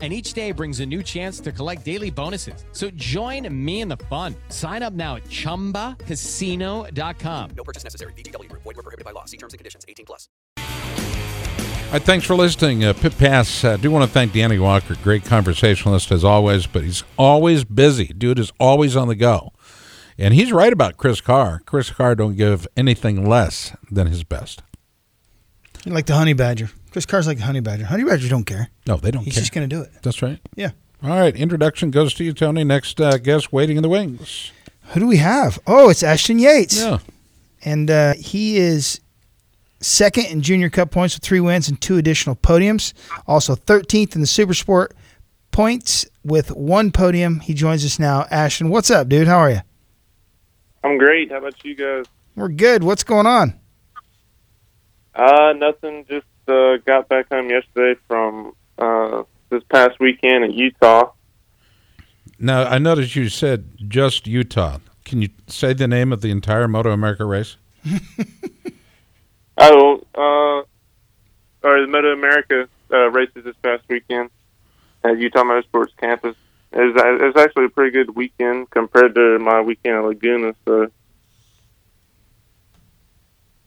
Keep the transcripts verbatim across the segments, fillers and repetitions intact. And each day brings a new chance to collect daily bonuses. So join me in the fun. Sign up now at Chumba Casino dot com. No purchase necessary. V G W. Void where prohibited by law. See terms and conditions. eighteen plus. All right, thanks for listening. Uh, Pit Pass. I uh, do want to thank Danny Walker. Great conversationalist as always, but he's always busy. Dude is always on the go. And he's right about Chris Carr. Chris Carr don't give anything less than his best. Like the honey badger. Chris Carr's like the honey badger. Honey badgers don't care. No, they don't He's care. He's just going to do it. That's right. Yeah. All right. Introduction goes to you, Tony. Next uh, guest waiting in the wings. Who do we have? Oh, it's Ashton Yates. Yeah. And uh, he is second in Junior Cup points with three wins and two additional podiums. Also thirteenth in the Super Sport points with one podium. He joins us now. Ashton, what's up, dude? How are you? I'm great. How about you guys? We're good. What's going on? Uh, nothing. Just uh, got back home yesterday from uh, this past weekend in Utah. Now, I noticed you said just Utah. Can you say the name of the entire Moto America race? oh, uh, or the Moto America uh, races this past weekend at Utah Motorsports Campus. It was, it was actually a pretty good weekend compared to my weekend at Laguna, so...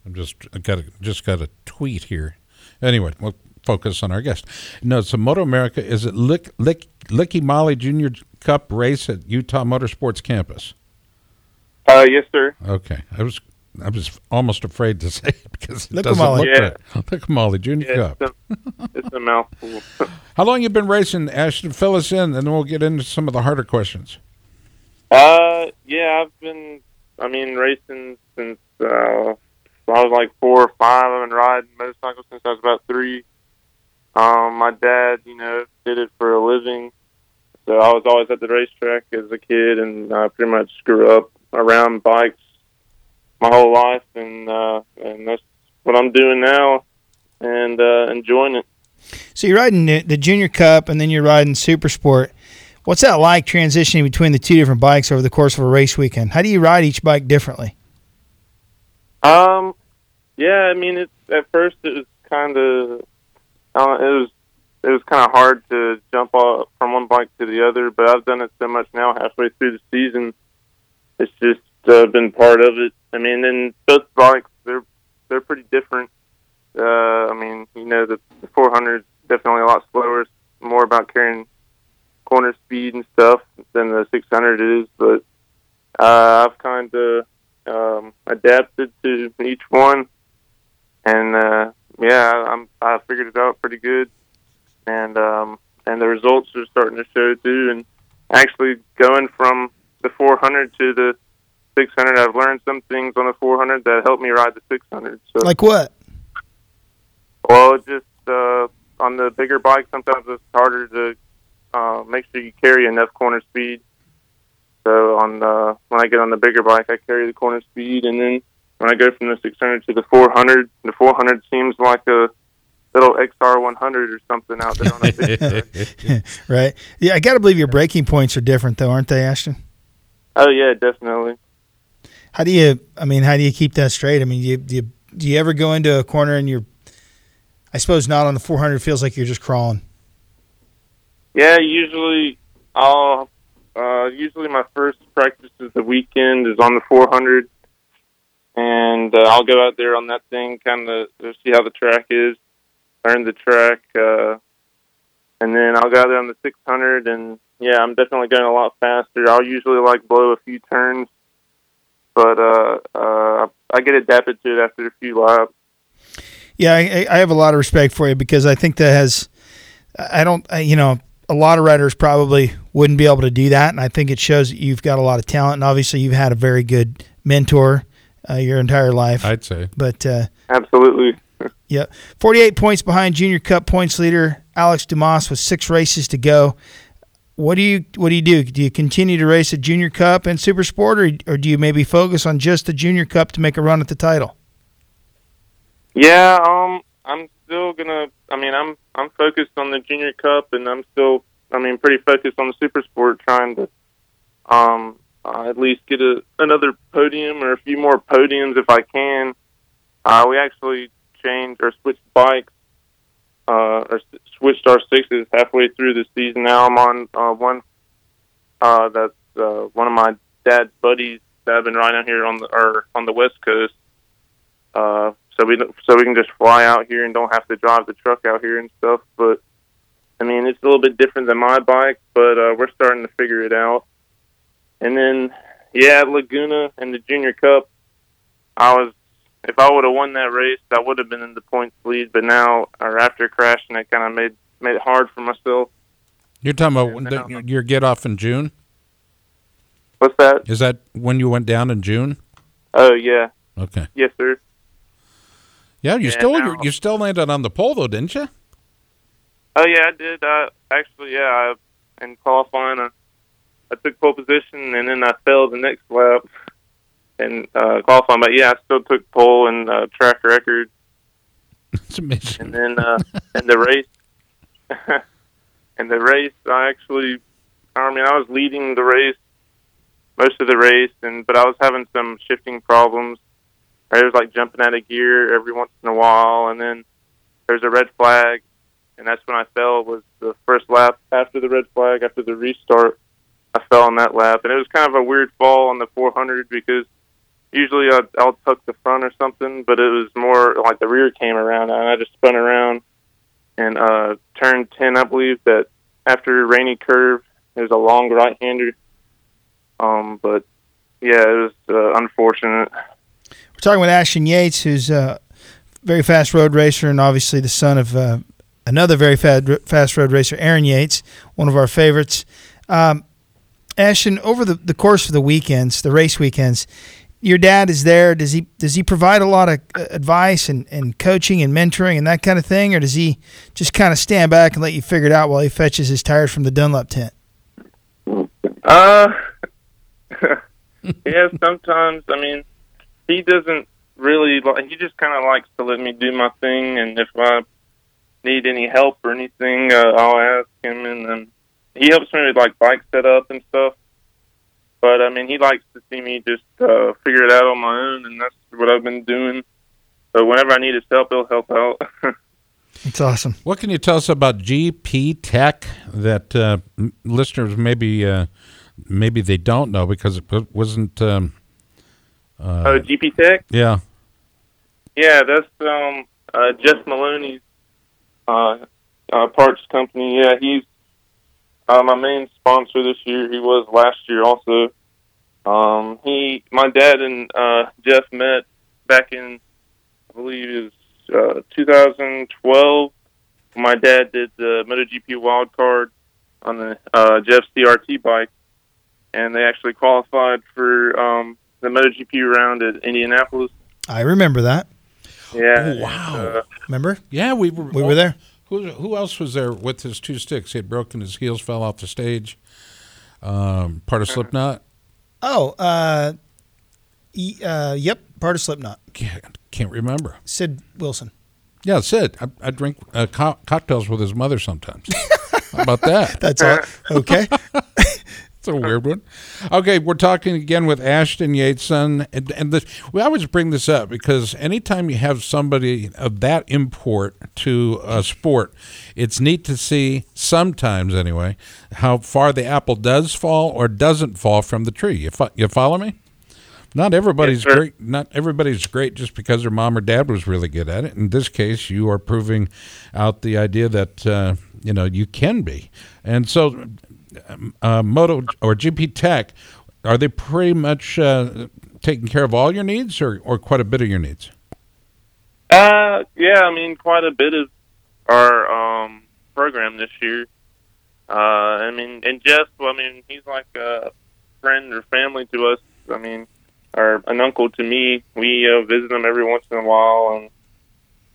I'm just I got a, just got a tweet here. Anyway, we'll focus on our guest. No, it's a Moto America. Is it Liqui Liqui Liqui Moly Junior Cup race at Utah Motorsports Campus? Uh, yes, sir. Okay, I was I was almost afraid to say it because it Liqui doesn't Moly. Look yeah. right. Liqui Moly Junior Yeah, Cup. It's a, it's a mouthful. How long you been racing, Ashton? Fill us in, and then we'll get into some of the harder questions. Uh, yeah, I've been. I mean, racing since. Uh, So I was like four or five. I've been riding motorcycles since I was about three. Um, my dad, you know, did it for a living. So I was always at the racetrack as a kid, and I pretty much grew up around bikes my whole life. And uh, and that's what I'm doing now and uh, enjoying it. So you're riding the Junior Cup, and then you're riding Super Sport. What's that like, transitioning between the two different bikes over the course of a race weekend? How do you ride each bike differently? Um, yeah, I mean, it, at first it was kind of, uh, it was, it was kind of hard to jump off from one bike to the other, but I've done it so much now halfway through the season. It's just uh, been part of it. I mean, and both bikes, they're, they're pretty different. Uh, I mean, you know, the, the four hundred is definitely a lot slower. It's more about carrying corner speed and stuff than the six hundred is, but, uh, I've kind of, um adapted to each one, and uh yeah I'm I figured it out pretty good, and um and the results are starting to show too. And actually going from the four hundred to the six hundred, I've learned some things on the four hundred that helped me ride the six hundred. So like what? Well, just uh on the bigger bike sometimes it's harder to uh make sure you carry enough corner speed. So on the, when I get on the bigger bike, I carry the corner speed, and then when I go from the six hundred to the four hundred, the four hundred seems like a little X R one hundred or something out there on the six hundred. Right. Yeah, I got to believe your braking points are different, though, aren't they, Ashton? Oh, yeah, definitely. How do you, I mean, how do you keep that straight? I mean, do you, do you, do you ever go into a corner and you're, I suppose not on the four hundred, feels like you're just crawling? Yeah, usually I'll... Uh, usually my first practice of the weekend is on the four hundred, and uh, I'll go out there on that thing, kind of see how the track is, learn the track, uh, and then I'll go out there on the six hundred, and yeah, I'm definitely going a lot faster. I'll usually, like, blow a few turns, but uh, uh, I get adapted to it after a few laps. Yeah, I, I have a lot of respect for you because I think that has, I don't, you know, a lot of riders probably wouldn't be able to do that, and I think it shows that you've got a lot of talent, and obviously you've had a very good mentor uh, your entire life, I'd say. But uh, absolutely. Yeah. forty-eight points behind Junior Cup points leader Alex Dumas with six races to go. What do you what do you do? Do you continue to race at Junior Cup and Super Sport, or, or do you maybe focus on just the Junior Cup to make a run at the title? Yeah, um, I'm still gonna. I mean, I'm I'm focused on the Junior Cup, and I'm still. I mean, pretty focused on the Super Sport, trying to um, uh, at least get a, another podium or a few more podiums if I can. Uh, we actually changed or switched bikes, uh, or switched our sixes halfway through the season. Now I'm on uh, one uh, that's uh, one of my dad's buddies that I've been riding out here on the or on the West Coast. Uh, so we so we can just fly out here and don't have to drive the truck out here and stuff, but. I mean, it's a little bit different than my bike, but uh, we're starting to figure it out. And then, yeah, Laguna and the Junior Cup, I was, if I would have won that race, I would have been in the points lead, but now, or after crashing, it kind of made, made it hard for myself. You're talking about now, the, your get-off in June? What's that? Is that when you went down in June? Oh, yeah. Okay. Yes, sir. Yeah, you yeah, still now. you still landed on the pole, though, didn't you? Oh, yeah, I did. I, actually, yeah, I, in qualifying, I, I took pole position, and then I fell the next lap in uh, qualifying. But, yeah, I still took pole and uh, track record. That's amazing. And then uh, in the race, in the race, I actually, I mean, I was leading the race, most of the race, and but I was having some shifting problems. I was, like, jumping out of gear every once in a while, and then there's a red flag. And that's when I fell, was the first lap after the red flag, after the restart. I fell on that lap. And it was kind of a weird fall on the four hundred because usually I'd, I'll tuck the front or something, but it was more like the rear came around, and I just spun around and uh, turned ten, I believe, that after rainy curve, it was a long right-hander. Um, but, yeah, it was uh, unfortunate. We're talking with Ashton Yates, who's a very fast road racer and obviously the son of uh, – another very fast road racer, Aaron Yates, one of our favorites. Um, Ashton, over the, the course of the weekends, the race weekends, your dad is there. Does he does he provide a lot of advice and, and coaching and mentoring and that kind of thing, or does he just kind of stand back and let you figure it out while he fetches his tires from the Dunlop tent? Uh, yeah, sometimes. I mean, he doesn't really – he just kind of likes to let me do my thing, and if I – need any help or anything, uh, I'll ask him, and um, he helps me with, like, bike setup and stuff. But, I mean, he likes to see me just uh, figure it out on my own, and that's what I've been doing. So whenever I need his help, he'll help out. That's awesome. What can you tell us about G P Tech that uh, m- listeners maybe uh, maybe they don't know because it p- wasn't... Um, uh, oh, G P Tech? Yeah. Yeah, that's um, uh, Jeff Maloney's Uh, uh, parts company. Yeah, he's uh, my main sponsor this year. He was last year also. Um, he, my dad and uh, Jeff met back in, I believe, it was uh, two thousand twelve. My dad did the MotoGP wildcard on the uh, Jeff's C R T bike, and they actually qualified for um, the MotoGP round at Indianapolis. I remember that. Yeah. Oh, wow. Uh, Remember? Yeah, we were. We were all, there. Who who else was there with his two sticks? He had broken his heels, fell off the stage. Um, part of Slipknot. Oh, uh, e, uh, yep, part of Slipknot. Can't, can't remember. Sid Wilson. Yeah, Sid. I, I drink uh, co- cocktails with his mother sometimes. How about that? That's all. Okay. It's a weird one. Okay, we're talking again with Ashton Yates, son, and, and this, we always bring this up because anytime you have somebody of that import to a sport, it's neat to see sometimes anyway how far the apple does fall or doesn't fall from the tree. You, fo- you follow me? Not everybody's yes, great. Not everybody's great just because their mom or dad was really good at it. In this case, you are proving out the idea that uh, you know you can be, and so. Uh, Moto or G P Tech, are they pretty much uh, taking care of all your needs, or, or quite a bit of your needs? Uh, yeah, I mean, quite a bit of our um, program this year. Uh, I mean, and Jeff, I mean, he's like a friend or family to us. I mean, or an uncle to me. We uh, visit him every once in a while, and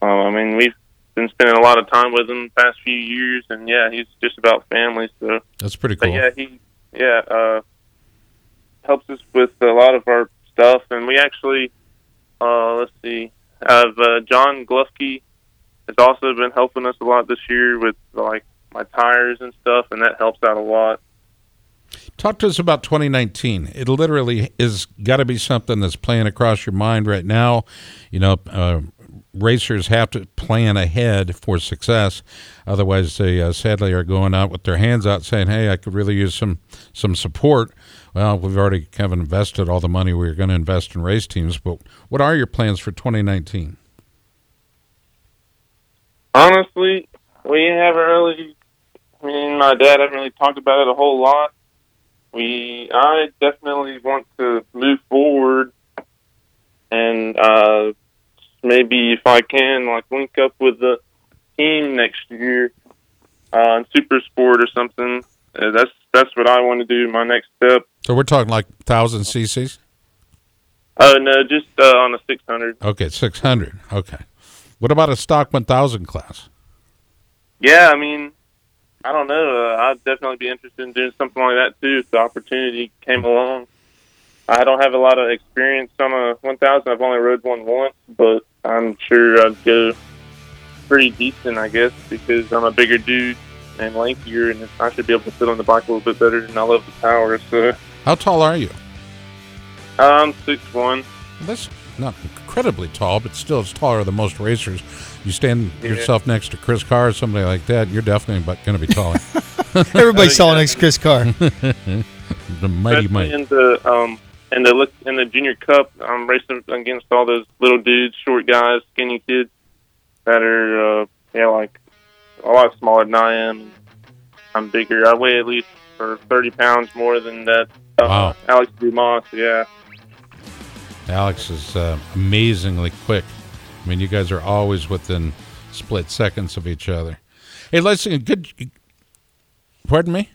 uh, I mean, we've been spending a lot of time with him the past few years, and yeah, he's just about family. So that's pretty cool. But yeah, he yeah uh, helps us with a lot of our stuff, and we actually uh, let's see, As uh, John Glusky has also been helping us a lot this year with like my tires and stuff, and that helps out a lot. Talk to us about twenty nineteen. It literally is got to be something that's playing across your mind right now. You know, uh, racers have to plan ahead for success. Otherwise, they uh, sadly are going out with their hands out saying, hey, I could really use some, some support. Well, we've already kind of invested all the money we were going to invest in race teams. But what are your plans for twenty nineteen? Honestly, we haven't really, me and my dad haven't really talked about it a whole lot. We, I definitely want to move forward and uh, maybe if I can, like, link up with the team next year on uh, Super Sport or something. Uh, that's that's what I want to do, my next step. So we're talking like one thousand cc's? Oh, uh, no, just uh, on a six hundred. Okay, six hundred. Okay. What about a stock one thousand class? Yeah, I mean, I don't know. Uh, I'd definitely be interested in doing something like that, too, if the opportunity came along. I don't have a lot of experience on a one thousand. I've only rode one once, but I'm sure I'd go pretty decent, I guess, because I'm a bigger dude and lankier, and I should be able to sit on the bike a little bit better, and I love the power. So, how tall are you? I'm six one. That's not incredibly tall, but still it's taller than most racers. You stand yeah. yourself next to Chris Carr or somebody like that, you're definitely going to be taller. Everybody's taller next to Chris Carr. The mighty might. In the, um, in, the, in the Junior Cup, I'm racing against all those little dudes, short guys, skinny kids that are uh, yeah, like a lot smaller than I am. I'm bigger. I weigh at least for thirty pounds more than that. Uh, wow. Alex Dumas, yeah. Alex is uh, amazingly quick. I mean, you guys are always within split seconds of each other. Hey, listen, good. Pardon me?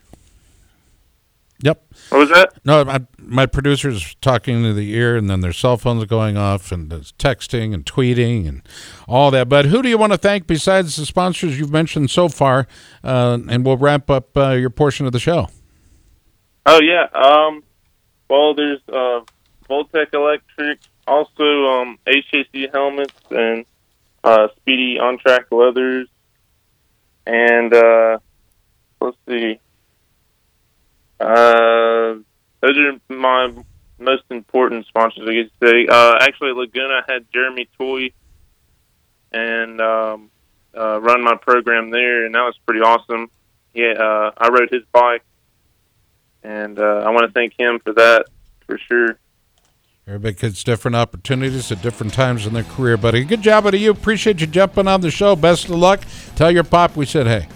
Yep. What was that? No, my, my producer's talking to the ear, and then their cell phones going off, and there's texting and tweeting and all that. But who do you want to thank besides the sponsors you've mentioned so far? Uh, and we'll wrap up uh, your portion of the show. Oh, yeah. Um, well, there's... Uh Voltec Electric, also um, H J C Helmets, and uh, Speedy On-Track Leathers, and uh, let's see, uh, those are my most important sponsors, I guess you say. Uh, actually, Laguna had Jeremy Toy, and um, uh, run my program there, and that was pretty awesome. Yeah, uh, I rode his bike, and uh, I want to thank him for that, for sure. Everybody gets different opportunities at different times in their career, buddy. Good job out of you. Appreciate you jumping on the show. Best of luck. Tell your pop we said hey.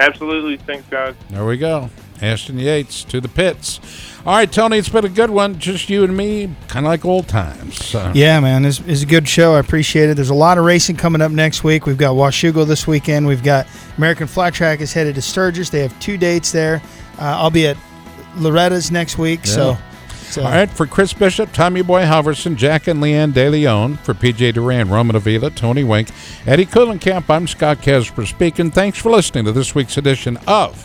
Absolutely. Thanks, guys. There we go. Ashton Yates to the pits. All right, Tony, it's been a good one. Just you and me, kind of like old times. So. Yeah, man, it's, it's a good show. I appreciate it. There's a lot of racing coming up next week. We've got Washougal this weekend. We've got American Flat Track is headed to Sturgis. They have two dates there. Uh, I'll be at Loretta's next week, yeah. so... So. All right, for Chris Bishop, Tommy Boy Halverson, Jack and Leanne De Leon, for P J Duran, Roman Avila, Tony Wink, Eddie Kuhlenkamp, I'm Scott Kasper speaking. Thanks for listening to this week's edition of